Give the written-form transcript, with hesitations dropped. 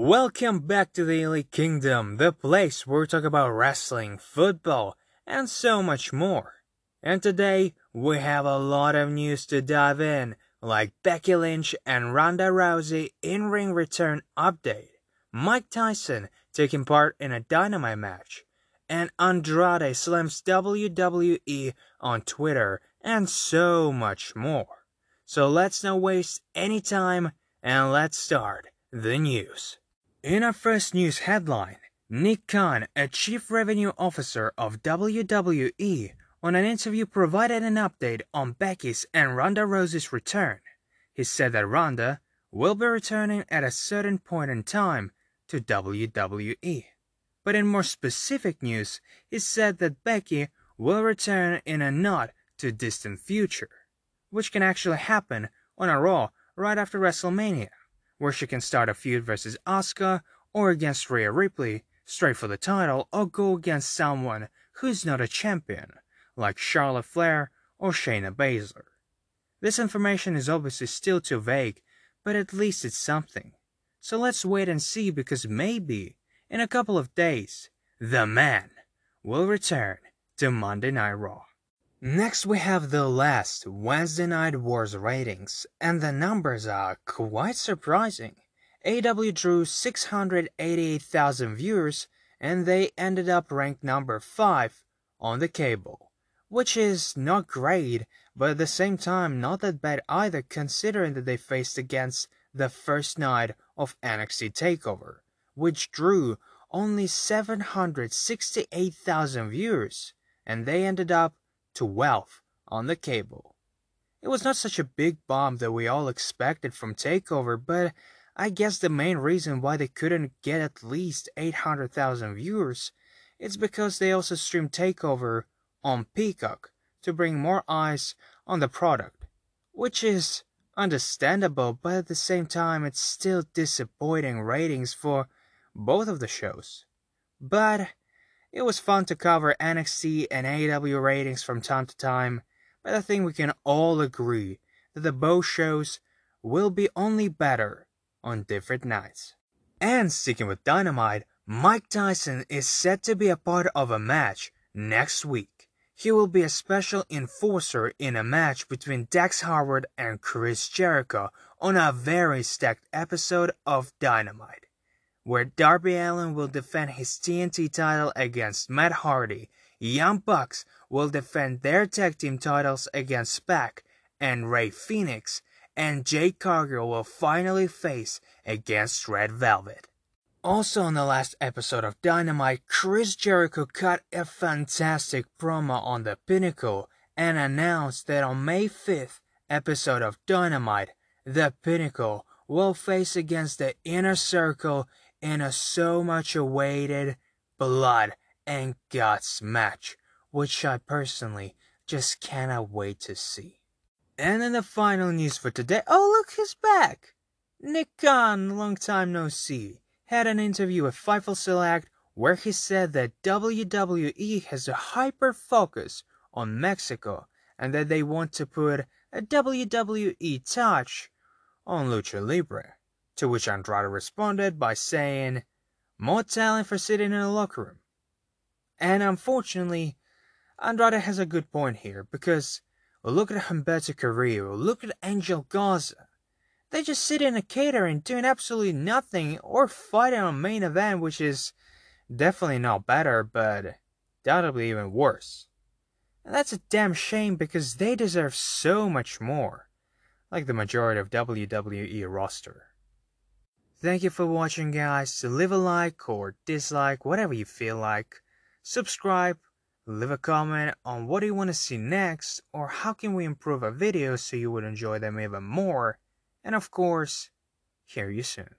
Welcome back to the Elite Kingdom, the place where we talk about wrestling, football, and so much more. And today, we have a lot of news to dive in, like Becky Lynch and Ronda Rousey in-ring return update, Mike Tyson taking part in a Dynamite match, and Andrade slams WWE on Twitter, and so much more. So let's not waste any time, and let's start the news. In our first news headline, Nick Khan, a chief revenue officer of WWE, on an interview provided an update on Becky's and Ronda Rousey's return. He said that Ronda will be returning at a certain point in time to WWE. But in more specific news, he said that Becky will return in a not too distant future, which can actually happen on a Raw right after WrestleMania, where she can start a feud versus Asuka or against Rhea Ripley, straight for the title, or go against someone who's not a champion, like Charlotte Flair or Shayna Baszler. This information is obviously still too vague, but at least it's something. So let's wait and see, because maybe, in a couple of days, The Man will return to Monday Night Raw. Next we have the last Wednesday Night Wars ratings, and the numbers are quite surprising. AW drew 688,000 viewers, and they ended up ranked number 5 on the cable, which is not great, but at the same time not that bad either, considering that they faced against the first night of NXT TakeOver, which drew only 768,000 viewers, and they ended up 12 on the cable. It was not such a big bomb that we all expected from TakeOver, but I guess the main reason why they couldn't get at least 800,000 viewers is because they also streamed TakeOver on Peacock to bring more eyes on the product, which is understandable, but at the same time it's still disappointing ratings for both of the shows. But it was fun to cover NXT and AEW ratings from time to time, but I think we can all agree that the both shows will be only better on different nights. And sticking with Dynamite, Mike Tyson is set to be a part of a match next week. He will be a special enforcer in a match between Dax Harwood and Chris Jericho on a very stacked episode of Dynamite, where Darby Allin will defend his TNT title against Matt Hardy, Young Bucks will defend their tag team titles against Pac and Rey Fenix, and Jake Cargill will finally face against Red Velvet. Also on the last episode of Dynamite, Chris Jericho cut a fantastic promo on The Pinnacle and announced that on May 5th episode of Dynamite, The Pinnacle will face against The Inner Circle in a so much awaited blood and guts match, which I personally just cannot wait to see. And in the final news for today, oh look, he's back! Nick Khan, long time no see, had an interview with Fightful Select where he said that WWE has a hyper-focus on Mexico and that they want to put a WWE touch on Lucha Libre. To which Andrade responded by saying, "More talent for sitting in a locker room." And unfortunately, Andrade has a good point here, because look at Humberto Carrillo, look at Angel Garza. They just sit in a catering doing absolutely nothing or fighting on main event, which is definitely not better, but doubly even worse. And that's a damn shame, because they deserve so much more, like the majority of WWE roster. Thank you for watching, guys. So leave a like or dislike, whatever you feel like. Subscribe, leave a comment on what do you want to see next, or how can we improve our videos so you would enjoy them even more. And of course, hear you soon.